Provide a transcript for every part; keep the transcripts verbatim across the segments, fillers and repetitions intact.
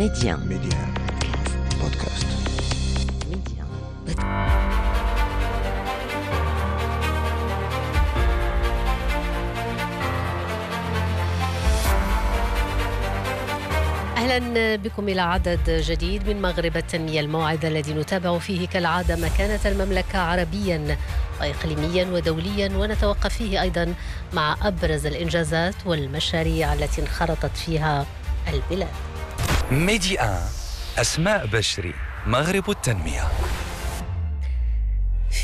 ميديان ميديان بودكاست ميديان أهلا بكم إلى عدد جديد من مغرب التنمية، الموعد الذي نتابع فيه كالعادة مكانة المملكة عربيا وإقليميا ودوليا، ونتوقف فيه أيضا مع أبرز الإنجازات والمشاريع التي انخرطت فيها البلاد. ميديان، أسماء بشري، مغرب التنمية.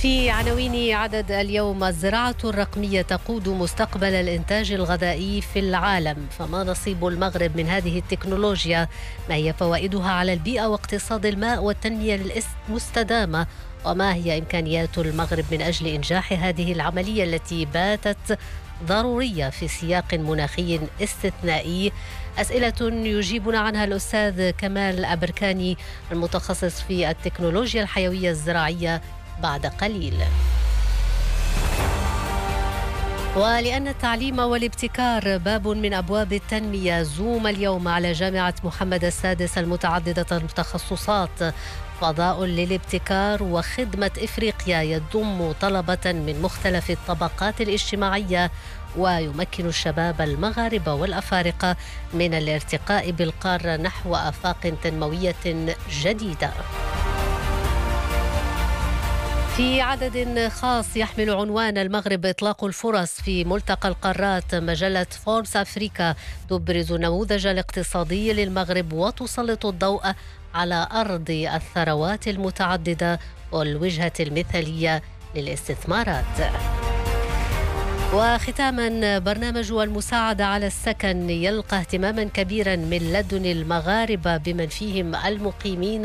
في عناوين عدد اليوم: الزراعة الرقمية تقود مستقبل الإنتاج الغذائي في العالم، فما نصيب المغرب من هذه التكنولوجيا؟ ما هي فوائدها على البيئة واقتصاد الماء والتنمية المستدامة؟ وما هي إمكانيات المغرب من أجل إنجاح هذه العملية التي باتت ضرورية في سياق مناخي استثنائي؟ أسئلة يجيبنا عنها الأستاذ كمال أبركاني المتخصص في التكنولوجيا الحيوية الزراعية بعد قليل. ولأن التعليم والابتكار باب من أبواب التنمية، زوم اليوم على جامعة محمد السادس المتعددة التخصصات، فضاء للابتكار وخدمة إفريقيا يضم طلبة من مختلف الطبقات الاجتماعية، ويمكن الشباب المغاربة والأفارقة من الارتقاء بالقارة نحو آفاق تنموية جديدة. في عدد خاص يحمل عنوان المغرب إطلاق الفرص في ملتقى القارات، مجلة فوربس أفريكا تبرز النموذج الاقتصادي للمغرب وتسلط الضوء على أرض الثروات المتعددة والوجهة المثالية للاستثمارات. وختاما، برنامج المساعدة على السكن يلقى اهتماما كبيرا من لدن المغاربة بمن فيهم المقيمين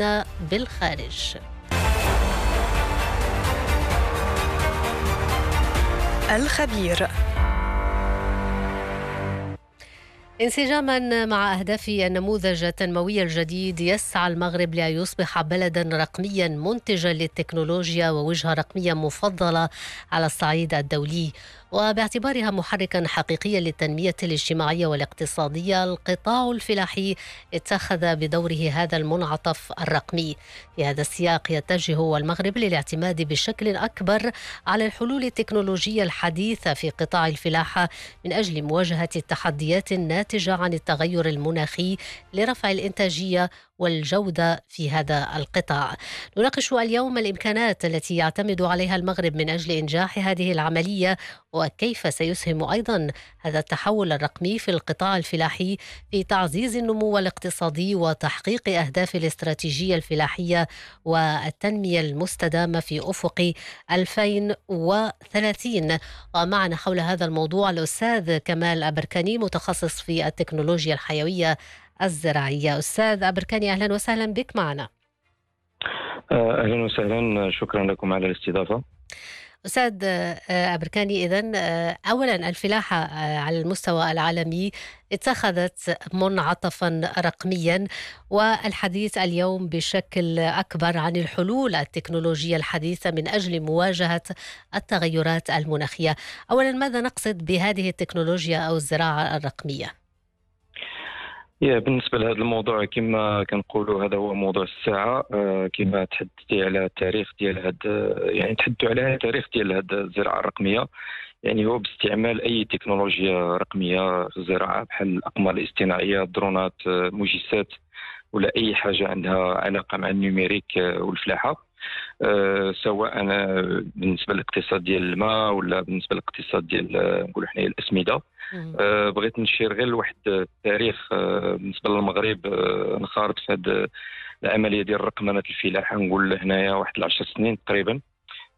بالخارج. الخبير. انسجاما مع أهداف النموذج التنموي الجديد، يسعى المغرب ليصبح بلدا رقميا منتجا للتكنولوجيا ووجهة رقمية مفضلة على الصعيد الدولي، وباعتبارها محركا حقيقيا للتنمية الاجتماعية والاقتصادية. القطاع الفلاحي اتخذ بدوره هذا المنعطف الرقمي. في هذا السياق يتجه المغرب للاعتماد بشكل أكبر على الحلول التكنولوجية الحديثة في قطاع الفلاحة من أجل مواجهة التحديات الناتجة عن التغير المناخي لرفع الإنتاجية والجودة في هذا القطاع. نناقش اليوم الإمكانات التي يعتمد عليها المغرب من أجل إنجاح هذه العملية، وكيف سيسهم أيضا هذا التحول الرقمي في القطاع الفلاحي في تعزيز النمو الاقتصادي وتحقيق أهداف الاستراتيجية الفلاحية والتنمية المستدامة في أفق ألفين وثلاثين. ومعنا حول هذا الموضوع الأستاذ كمال أبركاني متخصص في التكنولوجيا الحيوية الزراعية. أستاذ أبركاني، أهلا وسهلا بك معنا. أهلا وسهلا، شكرا لكم على الاستضافة. أستاذ أبركاني، إذن أولا الفلاحة على المستوى العالمي اتخذت منعطفا رقميا، والحديث اليوم بشكل أكبر عن الحلول التكنولوجية الحديثة من أجل مواجهة التغيرات المناخية. أولا ماذا نقصد بهذه التكنولوجيا أو الزراعة الرقمية؟ بالنسبة لهذا الموضوع كما كنقولوا هذا هو موضوع الساعة. كما تحدثتي على التاريخ ديال هذا، يعني تحدثوا على التاريخ ديال هذا الزراعة الرقمية، يعني هو باستعمال أي تكنولوجيا رقمية في الزراعة بحال الأقمار الاصطناعية، الدرونات، مجسات، ولا أي حاجة عندها علاقة مع النيوميريك والفلاحة، سواء بالنسبة للاقتصاد ديال الماء ولا بالنسبة للاقتصاد ديال نقولوا حنا الأسمدة. أه بغيت نشير غير لواحد التاريخ أه بالنسبه للمغرب أه انخرط في هذه العمليه ديال رقمنه الفلاحه، نقول هنايا واحد العشر سنين تقريبا.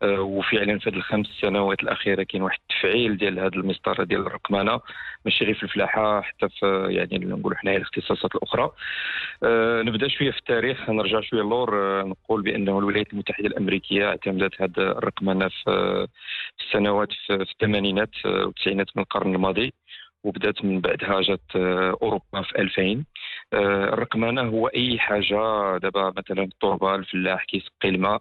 أه وفعلا في هذه الخمس سنوات الاخيره كاين واحد التفعيل ديال هذا المسطره ديال الرقمنه، ماشي غير في الفلاحه، حتى في يعني نقولوا حنايا الاختصاصات الاخرى. أه نبدا شويه في التاريخ، نرجع شويه لور. أه نقول بانه الولايات المتحده الامريكيه اعتمدت هذه الرقمنه في السنوات في الثمانينات والتسعينات من القرن الماضي، وبدات من بعدها جات اوروبا في ألفين. الرقمنه هو اي حاجه دابا، مثلا التربه، الفلاح كيسقي الماء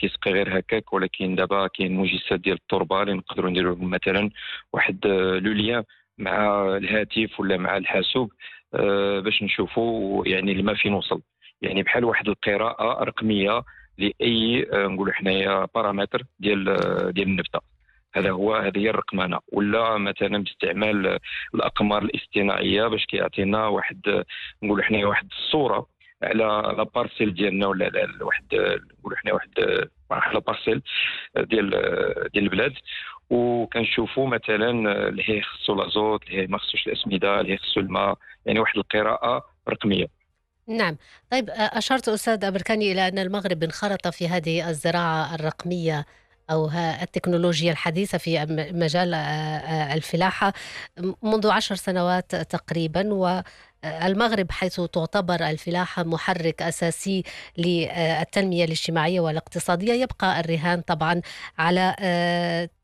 كيسقي غير هكاك، ولكن دابا كاين مجسات ديال التربه اللي نقدروا نديروا مثلا واحد لو ليان مع الهاتف ولا مع الحاسوب باش نشوفوا يعني لما فين وصل، يعني بحال واحد القراءه رقميه لاي نقولوا حنايا بارامتر ديال ديال النبته. هذا هو، هذه هي الرقمنه. ولا مثلا باستعمال الاقمار الاصطناعيه باش كيعطينا واحد نقولوا حنايا واحد الصوره على لابارسيل ديالنا، ولا على واحد نقولوا حنا واحد على بارسيل ديال ديال البلاد، وكنشوفوا مثلا اللي هي خصو لازوت، اللي هي ما خصوش الاسمده، اللي هي خصو الماء، يعني واحد القراءه رقميه. نعم. طيب، اشرت استاذ أبركاني الى ان المغرب انخرط في هذه الزراعه الرقميه او التكنولوجيا الحديثه في مجال الفلاحه منذ عشر سنوات تقريبا، و المغرب حيث تعتبر الفلاحة محرك أساسي للتنمية الاجتماعية والاقتصادية، يبقى الرهان طبعا على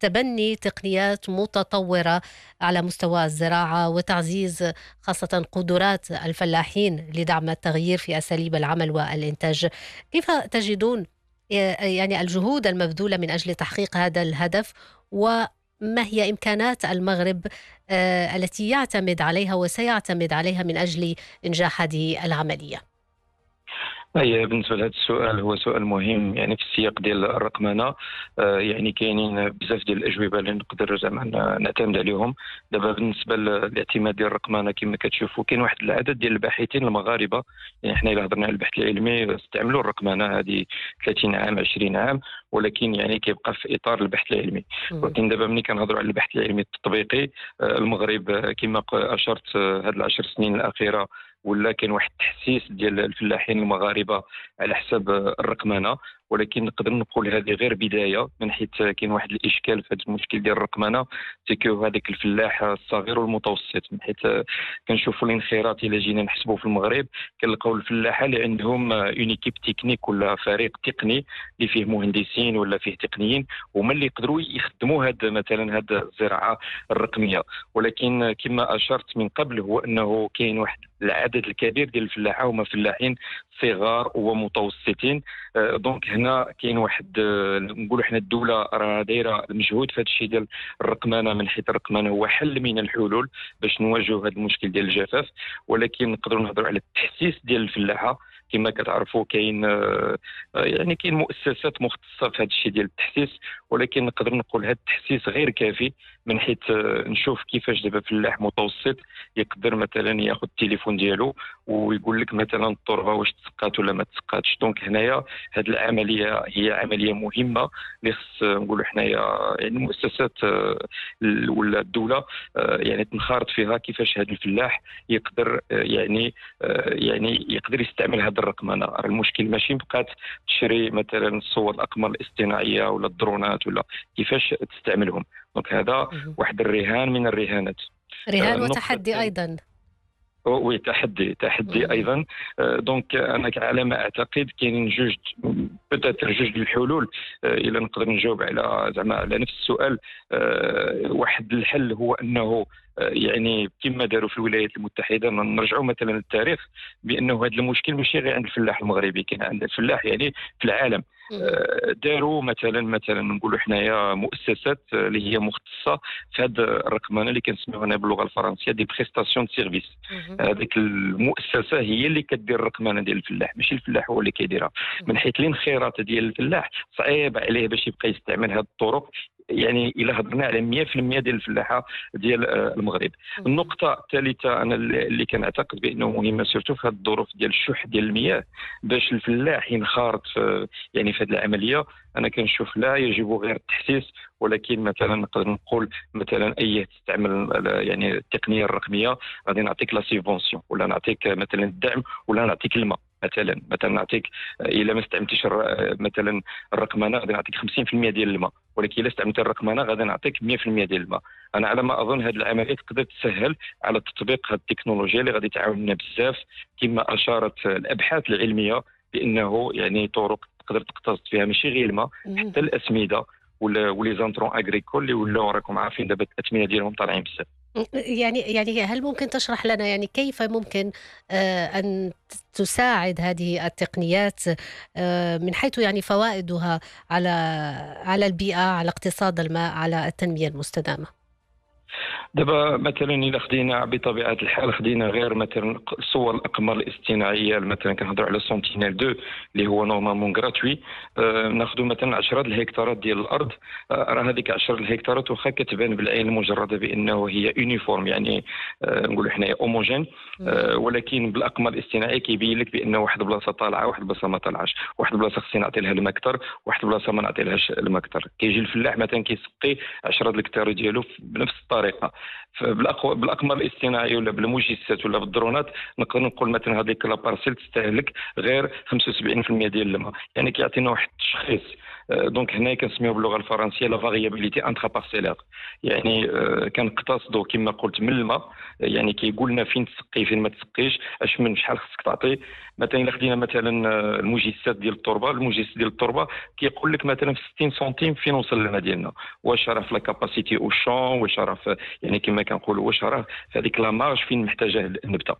تبني تقنيات متطورة على مستوى الزراعة وتعزيز خاصة قدرات الفلاحين لدعم التغيير في أساليب العمل والإنتاج. كيف تجدون يعني الجهود المبذولة من أجل تحقيق هذا الهدف، و ما هي إمكانات المغرب التي يعتمد عليها وسيعتمد عليها من أجل إنجاح هذه العملية؟ أي، بالنسبة لهذا السؤال هو سؤال مهم. يعني في السياق ديال الرقمنة يعني كاينين بزاف ديال الأجوبة اللي نقدر زعما نعتمد عليهم. دابا بالنسبة للاعتماد ديال الرقمنة كما كتشوفوا كاين واحد العدد ديال الباحثين المغاربة، يعني حنا إلا هضرنا على البحث العلمي استعملوا الرقمنة هذه ثلاثين عام عشرين عام، ولكن يعني كيبقى في إطار البحث العلمي. ولكن دابا ملي كنهضروا على البحث العلمي التطبيقي، المغرب كما أشرت هاد العشر سنين الأخيرة ولا كان واحد التحسيس ديال الفلاحين المغاربه على حسب الرقمنه، ولكن نقدر نقول هذه غير بدايه، من حيث كاين واحد الاشكال في هذا المشكل ديال الرقمنه، تيكون هذاك الفلاح الصغير والمتوسط، من حيث كنشوفوا الانخراط. الا جينا نحسبوا في المغرب كنلقاو الفلاحه اللي عندهم اون ايكيب تكنيك ولا فريق تقني اللي فيه مهندسين ولا فيه تقنيين، هما اللي يقدروا يخدموا هذا مثلا هذه الزراعه الرقميه. ولكن كما اشرت من قبل هو انه كاين واحد العدد الكبير ديال الفلاحه هما فلاحين صغار ومتوسطين. دونك هنا كاين واحد نقولوا حنا الدوله راه دايره المجهود في هذا الشيء ديال الرقمنه، من حيث الرقمنه هو حل من الحلول باش نواجهوا هذا المشكل ديال الجفاف. ولكن نقدروا نهضروا على التحسيس ديال الفلاحه. كما كتعرفوا كاين يعني كاين مؤسسات مختصه في هذا الشيء ديال التحسيس، ولكن نقدر نقول هذا التحسيس غير كافي، من حيث نشوف كيفاش دابا فلاح متوسط يقدر مثلا ياخذ التليفون ديالو ويقول لك مثلا التربه واش تسقات ولا ما تسقاتش. دونك هنايا هذه العمليه هي عمليه مهمه اللي خص نقولوا حنايا يعني المؤسسات ولا الدوله يعني تنخرط فيها، كيفاش هذا الفلاح يقدر يعني يعني يقدر يستعمل هذا الرقمنه. المشكل ماشي بقات تشري مثلا صور الاقمار الاصطناعيه ولا الدرونات، ولا كيفاش تستعملهم. دونك هذا واحد الرهان من الرهانات، رهان وتحدي ايضا. وي، تحدي تحدي ايضا. دونك انا على ما اعتقد كاينين جوج بوتاتر جوج الحلول. الا نقدر نجاوب على زعما على نفس السؤال، واحد الحل هو انه يعني كما داروا في الولايات المتحده، نرجعوا مثلا للتاريخ، بانه هذا المشكل ماشي غير عند الفلاح المغربي، كاين عند الفلاح يعني في العالم. داروا مثلا مثلا نقولوا حنايا مؤسسات اللي هي مختصه في هذه الرقمنه اللي كنسميوها هنا باللغه الفرنسيه دي بريستاسيون دو سيرفيس. هذيك المؤسسه هي اللي كدير الرقمنه ديال الفلاح، ماشي الفلاح هو اللي كيديرها، من حيث الانخراط ديال الفلاح صعيب عليه باش يبقى يستعمل هذه الطرق. يعني إلا هضرنا على مئة بالمئة ديال الفلاحه ديال المغرب. النقطه الثالثه انا اللي كنعتقد بانه مهمه سيرتو في هذه الظروف ديال الشح ديال المياه، باش الفلاح ينخرط يعني في هذه العمليه، انا كنشوف لا يجب غير التحسيس، ولكن مثلا نقدر نقول مثلا ايه تستعمل يعني التقنيه الرقميه، غادي نعطيك لا سيبونسيون، ولا نعطيك مثلا الدعم، ولا نعطيك الماء. مثلا مثلا نعطيك الا ما استعملتيش مثلا الرقمنه غادي نعطيك خمسين بالمئة ديال الماء، ولكن الا استعملتي الرقمنه غادي نعطيك مئة بالمئة ديال الماء. انا على ما اظن هذه العمليه تقدر تسهل على تطبيق هذه التكنولوجيا اللي غادي تعاوننا بزاف، كما اشارت الابحاث العلميه بانه يعني طرق تقدر تقتصد فيها ماشي غير الماء، حتى الاسمده ولا ولي زونترون اغريكول اللي ولاو راكم عارفين دابا الاثمنه ديالهم طالعين بزاف. يعني يعني هل ممكن تشرح لنا يعني كيف ممكن أن تساعد هذه التقنيات من حيث يعني فوائدها على على البيئة، على اقتصاد الماء، على التنمية المستدامة؟ دابا مثلا الا خدينا بطبيعه الحال خدينا غير مثلا صور الاقمار الاصطناعيه، مثلا كنهضروا على سونتينيل اثنين اللي هو نورمالمون غراتوي، آه ناخذوا مثلا عشرة الهكتارات ديال الارض، آه راه هذيك عشرة الهكتارات واخا كتبان بالعين المجرده بانه هي يونيفورم، يعني آه نقولوا حنايا اوموجين، آه ولكن بالاقمار الاصطناعيه كيبين لك بان واحد البلاصه طالعه واحد البلاصه ما طالعاش، واحد البلاصه خصني نعطي لها الماء اكثر، واحد البلاصه ما نعطي لهاش الماء اكثر. كيجي الفلاح مثلا كيسقي عشرة الهكتار ديالو بنفس الطريقه. بالاقمار الاصطناعيه ولا بالمجسات ولا بالدرونات نقدر نقول مثلا هذيك لابارسيل تستهلك غير خمسة وسبعين بالمئة ديال الماء، يعني كيعطينا واحد التشخيص. دونك هنايا كنسميوه باللغه الفرنسيه لا فاريابيليتي انترا بارسيلير، يعني كنقتصدوا كما قلت من الماء، يعني كيقول لنا فين تسقي فين ما تسقيش، اش من شحال خصك تعطي. مثلا الا خدينا مثلا المجسات ديال التربه، المجسس ديال التربه كيقول لك مثلا في ستين سنتيم فين وصل الماء ديالنا، واش راه في لا كاباسيتي او شون، واش راه يعني كما كنقولوا واش راه في هذيك لا مارج فين محتاجه النبته.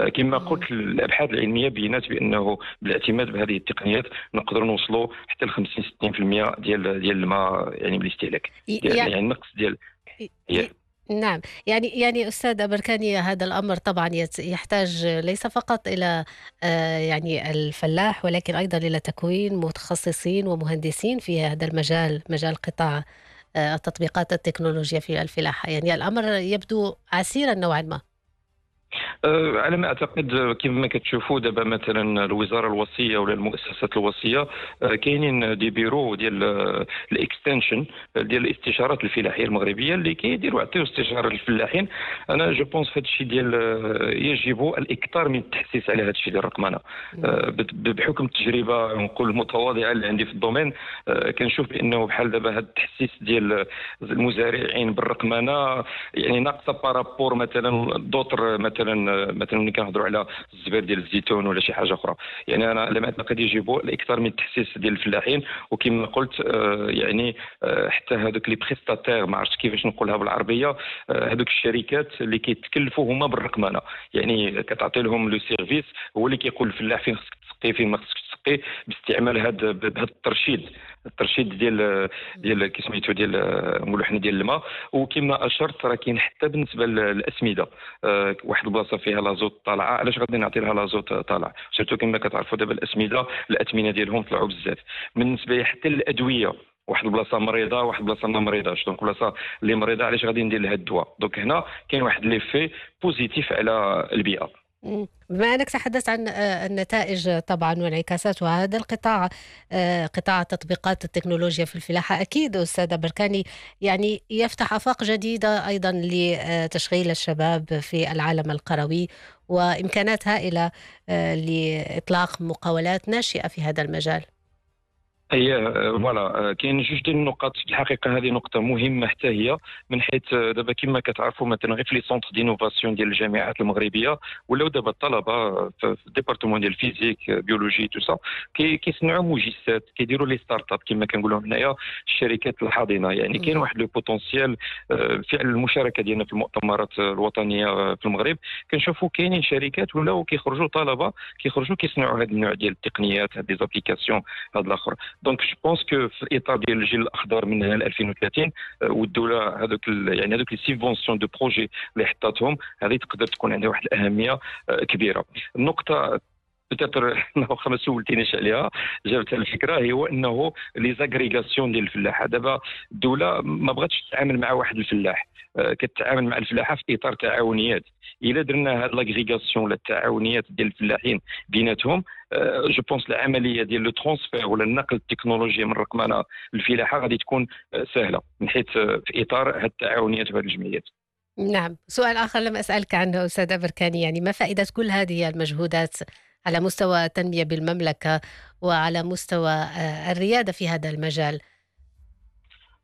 كما قلت الابحاث العلميه بينات بانه بالاعتماد بهذه التقنيات نقدروا نوصلوا حتى ل خمسين ستين بالمئة ديال ديال الماء، يعني بالاستهلاك يعني النقص ديال. نعم، يعني يعني أستاذ أبركاني هذا الأمر طبعا يحتاج ليس فقط إلى يعني الفلاح، ولكن أيضا إلى تكوين متخصصين ومهندسين في هذا المجال، مجال قطاع التطبيقات التكنولوجية في الفلاحة، يعني الأمر يبدو عسيرا نوعا ما. أه على ما اعتقد كما كتشوفوا دابا مثلا الوزاره الوصيه ولا المؤسسات الوصيه أه كاينين دي بيرو ديال الاكستنشن ديال الاستشارات الفلاحيه المغربيه اللي كيديروا يعطيو استشاره للفلاحين. انا جو بونس هذا الشيء ديال يجب الاكثر من التحسيس على هذا الشيء ديال الرقمنه، أه بحكم التجربه نقول المتواضعه اللي عندي في الدومين، أه كنشوف بانه بحال دابا هذا التحسيس ديال المزارعين بالرقمنه يعني ناقصه بارابور مثلا دوطر، مثلا مثلا ملي كنهضروا على الزبير ديال الزيتون ولا شي حاجه اخرى، يعني انا على ما اعتقد يجب الاكثر من التحسيس ديال الفلاحين. وكما قلت آه يعني آه حتى هذوك لي بريستاتير ما عرفتش كيفاش نقولها بالعربيه، آه هذوك الشركات اللي كيتكلفوا هما بالرقمنه، يعني كتعطي لهم لو سيرفيس هو اللي كيقول الفلاح فين خصك تسقي فين ما خصكش تسقي باستعمال هذا بهذا الترشيد الترشيد ديال ديال كي سميتو ديال نقولوا حنا ديال الماء. وكما اشرت راه كاين حتى بالنسبه للاسمده، آه واحد البلاصه فيها لازوت طالعه علاش غادي نعطي لها لازوت طالع، سيرتو كما كتعرفوا دابا الاسمده الاثمنه ديالهم طلعوا بزاف. بالنسبه حتى للادويه واحد البلاصه مريضه واحد البلاصه ما مريضاش، دونك البلاصه اللي مريضه علاش غادي ندير لها الدواء، دونك هنا كاين واحد ليفي بوزيتيف على البيئه. بما أنك تحدثت عن النتائج طبعا وانعكاسات وهذا القطاع قطاع تطبيقات التكنولوجيا في الفلاحة، أكيد أستاذ أبركاني يعني يفتح آفاق جديدة أيضا لتشغيل الشباب في العالم القروي، وإمكانات هائلة لإطلاق مقاولات ناشئة في هذا المجال. اي فوالا، كاين جوج ديال النقط الحقيقه، هذه نقطه مهمه حتى هي، من حيث دابا كما كتعرفوا مثلا غير في لي سونتر دينوفاسيون ديال الجامعات المغربيه ولاو دابا الطلبه في الديبارتمون ديال الفيزيك بيولوجي توسا كيصنعوا مجسات، كيديروا لي ستارت اب كما كنقولوا هنايا الشركات الحاضنه، يعني كاين واحد لو بوتونسيال فعلا. المشاركه ديالنا في المؤتمرات الوطنيه في المغرب كنشوفوا كاينين شركات ولاو كيخرجوا طلبه كيخرجوا كيصنعوا هذا النوع ديال التقنيات، هاد لي زابليكاسيون هاد الاخر. دونك جو بونس كو في الاطار ديال الجيل الاخضر من هنا ل ألفين وثلاثين والدوله هذوك يعني هذوك لي سيفونسيون دو بروجي اللي حطاتهم، هذه تقدر تكون عندها واحد الاهميه كبيره. النقطه بتاتر واخا ما سولتينيش عليها جابتها الفكره، هو انه لي زاغريغاسيون ديال الفلاحه. دابا الدوله ما بغاتش تتعامل مع واحد الفلاح، كتعامل مع الفلاحه في اطار تعاونيات. الا درنا هاد لاغريغاسيون ولا التعاونيات ديال الفلاحين بيناتهم، جو بونس العمليه ديال لو ترونسفير ولا النقل التكنولوجي من الرقمنه للفلاحه غادي تكون سهله، من حيث في اطار هاد التعاونيات وهاد الجمعيات. نعم، سؤال اخر لم اسالك عنه استاذ أبركاني، يعني ما فائده كل هذه المجهودات على مستوى التنمية بالمملكة وعلى مستوى الريادة في هذا المجال؟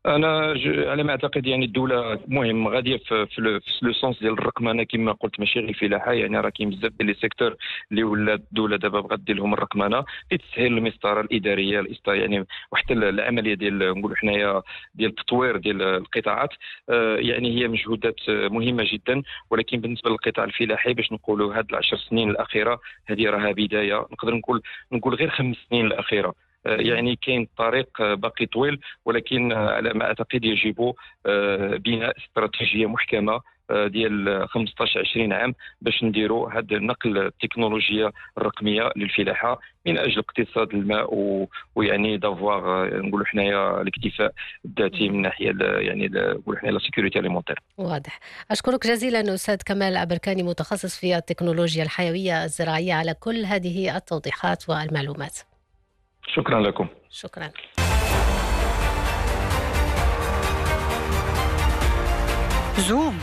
انا على ما اعتقد يعني الدوله مهم غاديه في في لو سونس ديال الرقمنه كما قلت، ماشي غير الفلاحه، يعني راه كاين بزاف ديال لي سيكتور اللي ولا الدوله دابا بغات دير لهم الرقمنه لتسهيل المسطره الاداريه يعني وحتى العمليه ديال نقولوا حنايا ديال التطوير ديال القطاعات، آه يعني هي مجهودات مهمه جدا. ولكن بالنسبه للقطاع الفلاحي باش نقولوا هاد العشر سنين الاخيره هذه راها بدايه، نقدر نقول نقول غير خمس سنين الاخيره يعني كاين الطريق باقي طويل، ولكن على ما اعتقد يجب بناء استراتيجيه محكمه ديال خمسة عشر عشرين عام باش نديروا هذا النقل التكنولوجيا الرقميه للفلاحه من اجل اقتصاد الماء و... ويعني دافواغ نقولوا حنايا الاكتفاء الذاتي من ناحيه ال... يعني نقولوا حنايا لا سيكوريتي اليمونتير. واضح. اشكرك جزيلا استاذ كمال أبركاني، متخصص في التكنولوجيا الحيويه الزراعيه، على كل هذه التوضيحات والمعلومات. شكرا لكم. شكرا. زوم.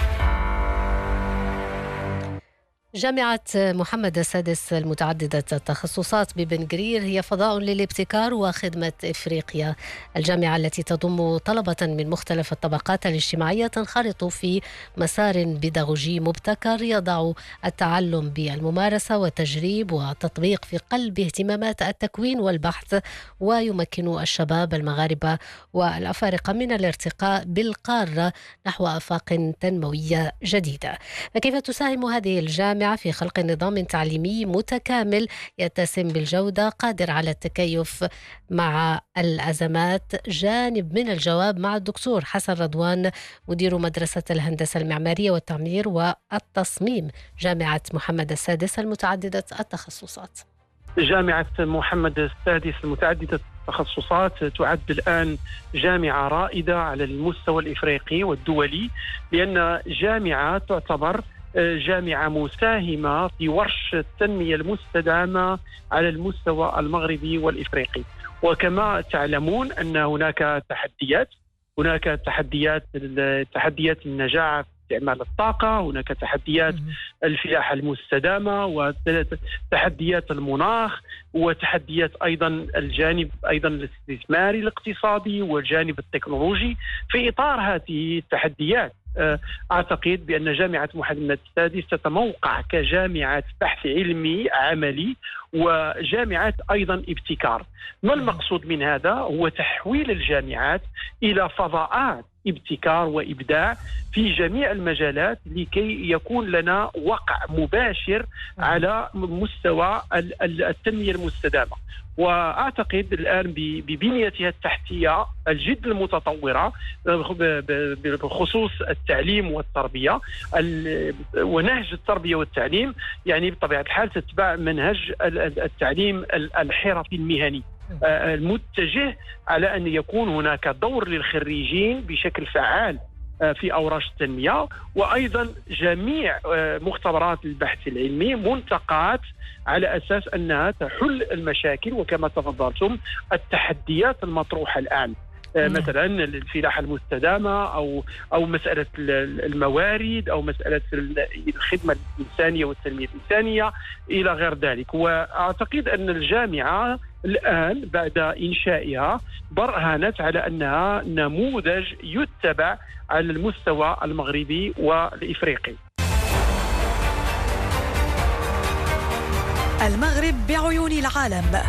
جامعة محمد السادس المتعددة التخصصات ببن قرير هي فضاء للابتكار وخدمة إفريقيا. الجامعة التي تضم طلبة من مختلف الطبقات الاجتماعية تنخرط في مسار بيداغوجي مبتكر يضع التعلم بالممارسة والتجريب والتطبيق في قلب اهتمامات التكوين والبحث، ويمكن الشباب المغاربة والأفارقة من الارتقاء بالقارة نحو آفاق تنموية جديدة. فكيف تساهم هذه الجامعة في خلق نظام تعليمي متكامل يتسم بالجودة، قادر على التكيف مع الأزمات؟ جانب من الجواب مع الدكتور حسن رضوان، مدير مدرسة الهندسة المعمارية والتعمير والتصميم، جامعة محمد السادس المتعددة التخصصات. جامعة محمد السادس المتعددة التخصصات تعد الآن جامعة رائدة على المستوى الإفريقي والدولي، لأن جامعة تعتبر جامعة مساهمة في ورش التنمية المستدامة على المستوى المغربي والإفريقي. وكما تعلمون أن هناك تحديات، هناك تحديات تحديات النجاعة في استعمال الطاقة، هناك تحديات الفلاحة المستدامة، وتحديات المناخ، وتحديات أيضا الجانب أيضا الاستثماري الاقتصادي والجانب التكنولوجي. في إطار هذه التحديات أعتقد بأن جامعة محمد السادس تتموقع كجامعة بحث علمي عملي وجامعة أيضا ابتكار. ما المقصود من هذا؟ هو تحويل الجامعات إلى فضاءات ابتكار وإبداع في جميع المجالات، لكي يكون لنا وقع مباشر على مستوى التنمية المستدامة. وأعتقد الآن ببنيتها التحتية الجد المتطورة بخصوص التعليم والتربية ونهج التربية والتعليم، يعني بطبيعة الحال تتبع منهج التعليم الحرفي المهني المتجه على أن يكون هناك دور للخريجين بشكل فعال في أوراش التنمية، وأيضا جميع مختبرات البحث العلمي منتقات على أساس أنها تحل المشاكل وكما تفضلتم التحديات المطروحة الآن، مثلا الفلاحة المستدامة أو أو مسألة الموارد أو مسألة الخدمة الإنسانية والتنمية الإنسانية إلى غير ذلك. وأعتقد أن الجامعة الآن بعد إنشائها برهنت على أنها نموذج يتبع على المستوى المغربي والإفريقي. المغرب بعيون العالم.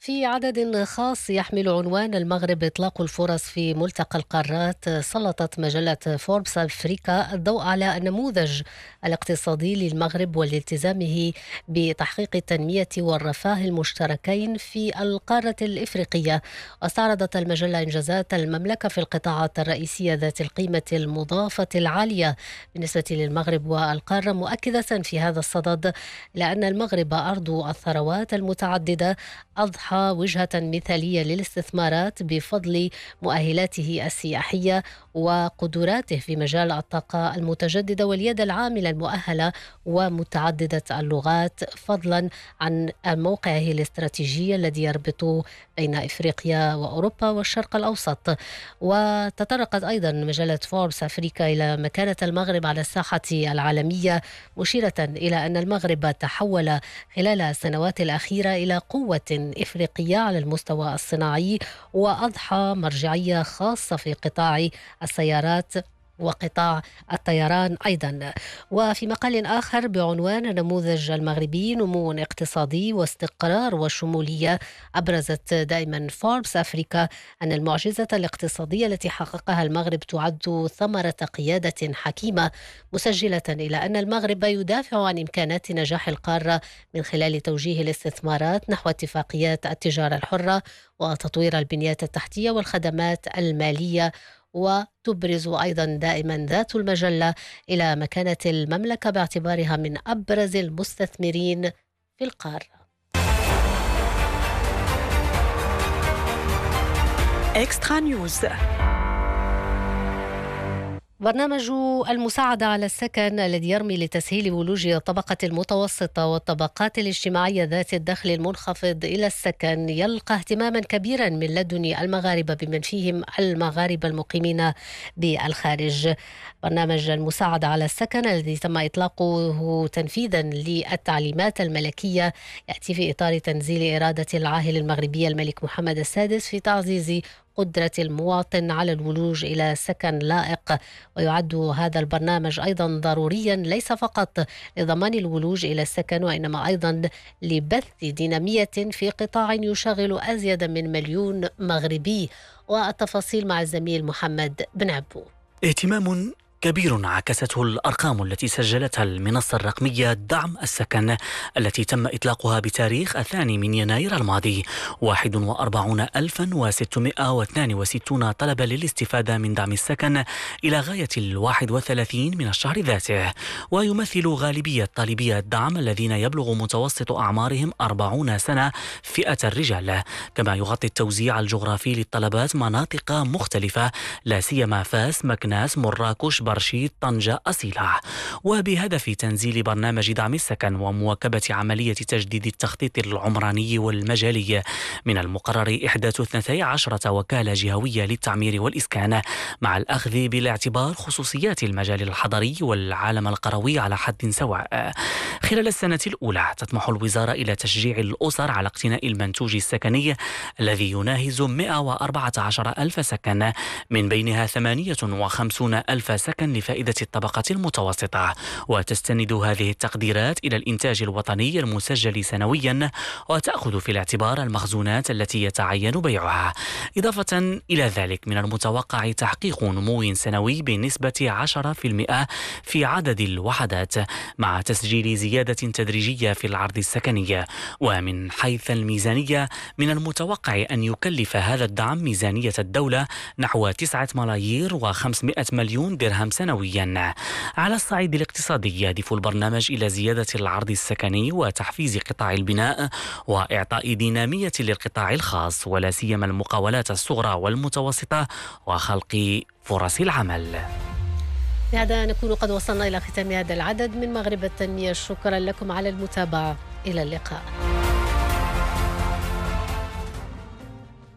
في عدد خاص يحمل عنوان المغرب إطلاق الفرص في ملتقى القارات، سلطت مجلة فوربس أفريكا الضوء على النموذج الاقتصادي للمغرب والالتزامه بتحقيق التنمية والرفاه المشتركين في القارة الإفريقية. واستعرضت المجلة إنجازات المملكة في القطاعات الرئيسية ذات القيمة المضافة العالية بالنسبة للمغرب والقارة، مؤكدة في هذا الصدد لأن المغرب أرض الثروات المتعددة، أضحى وجهة مثالية للاستثمارات بفضل مؤهلاته السياحية وقدراته في مجال الطاقة المتجددة واليد العاملة المؤهلة ومتعددة اللغات، فضلا عن موقعه الاستراتيجي الذي يربط بين إفريقيا وأوروبا والشرق الأوسط. وتطرقت أيضا مجلة فوربس أفريكا إلى مكانة المغرب على الساحة العالمية، مشيرة إلى أن المغرب تحول خلال السنوات الأخيرة إلى قوة إفريقية على المستوى الصناعي، وأضحى مرجعية خاصة في قطاع السيارات وقطاع الطيران أيضا. وفي مقال آخر بعنوان نموذج المغربي نمو اقتصادي واستقرار وشمولية، أبرزت دائما فوربس أفريكا أن المعجزة الاقتصادية التي حققها المغرب تعد ثمرة قيادة حكيمة، مسجلة إلى أن المغرب يدافع عن إمكانات نجاح القارة من خلال توجيه الاستثمارات نحو اتفاقيات التجارة الحرة وتطوير البنيات التحتية والخدمات المالية، وتبرز أيضا دائما ذات المجلة إلى مكانة المملكة باعتبارها من أبرز المستثمرين في القارة. إكسترا نيوز. برنامج المساعدة على السكن الذي يرمي لتسهيل ولوج الطبقة المتوسطة والطبقات الاجتماعية ذات الدخل المنخفض إلى السكن يلقى اهتماما كبيرا من لدن المغاربة بمن فيهم المغاربة المقيمين بالخارج. برنامج المساعدة على السكن الذي تم إطلاقه تنفيذا للتعليمات الملكية يأتي في إطار تنزيل إرادة العاهل المغربي الملك محمد السادس في تعزيز قدرة المواطن على الولوج إلى سكن لائق. ويعد هذا البرنامج أيضا ضروريا ليس فقط لضمان الولوج إلى السكن، وإنما أيضا لبث دينامية في قطاع يشغل أزيد من مليون مغربي. والتفاصيل مع الزميل محمد بن عبو. اهتمام كبير عكسته الأرقام التي سجلتها المنصة الرقمية دعم السكن التي تم إطلاقها بتاريخ الثاني من يناير الماضي. واحد وأربعين ألفا وستمائة واثنين وستين طلبا للاستفادة من دعم السكن إلى غاية الواحد والثلاثين من الشهر ذاته، ويمثل غالبية طالبي الدعم الذين يبلغ متوسط أعمارهم أربعين سنة فئة الرجال. كما يغطي التوزيع الجغرافي للطلبات مناطق مختلفة لا سيما فاس، مكناس، مراكش، برشيد، طنجة، أصيلة. وبهدف تنزيل برنامج دعم السكن ومواكبة عملية تجديد التخطيط العمراني والمجالي، من المقرر إحداث اثنتي عشرة وكالة جهوية للتعمير والإسكان، مع الأخذ بالاعتبار خصوصيات المجال الحضري والعالم القروي على حد سواء. خلال السنة الأولى تطمح الوزارة إلى تشجيع الأسر على اقتناء المنتوج السكني الذي يناهز مائة وأربعة عشر ألف سكن، من بينها ثمانية وخمسين ألف سكن لفائدة الطبقة المتوسطة. وتستند هذه التقديرات إلى الإنتاج الوطني المسجل سنويا، وتأخذ في الاعتبار المخزونات التي يتعين بيعها. إضافة إلى ذلك من المتوقع تحقيق نمو سنوي بنسبة عشرة بالمئة في عدد الوحدات، مع تسجيل زيادة تدريجية في العرض السكني. ومن حيث الميزانية من المتوقع أن يكلف هذا الدعم ميزانية الدولة نحو تسعة ملايير وخمسمائة مليون درهم سنويا. على الصعيد الاقتصادي يهدف البرنامج إلى زيادة العرض السكني وتحفيز قطاع البناء وإعطاء دينامية للقطاع الخاص ولا سيما المقاولات الصغرى والمتوسطة وخلق فرص العمل. بهذا نكون قد وصلنا إلى ختام هذا العدد من مغرب التنمية. شكرا لكم على المتابعة، إلى اللقاء.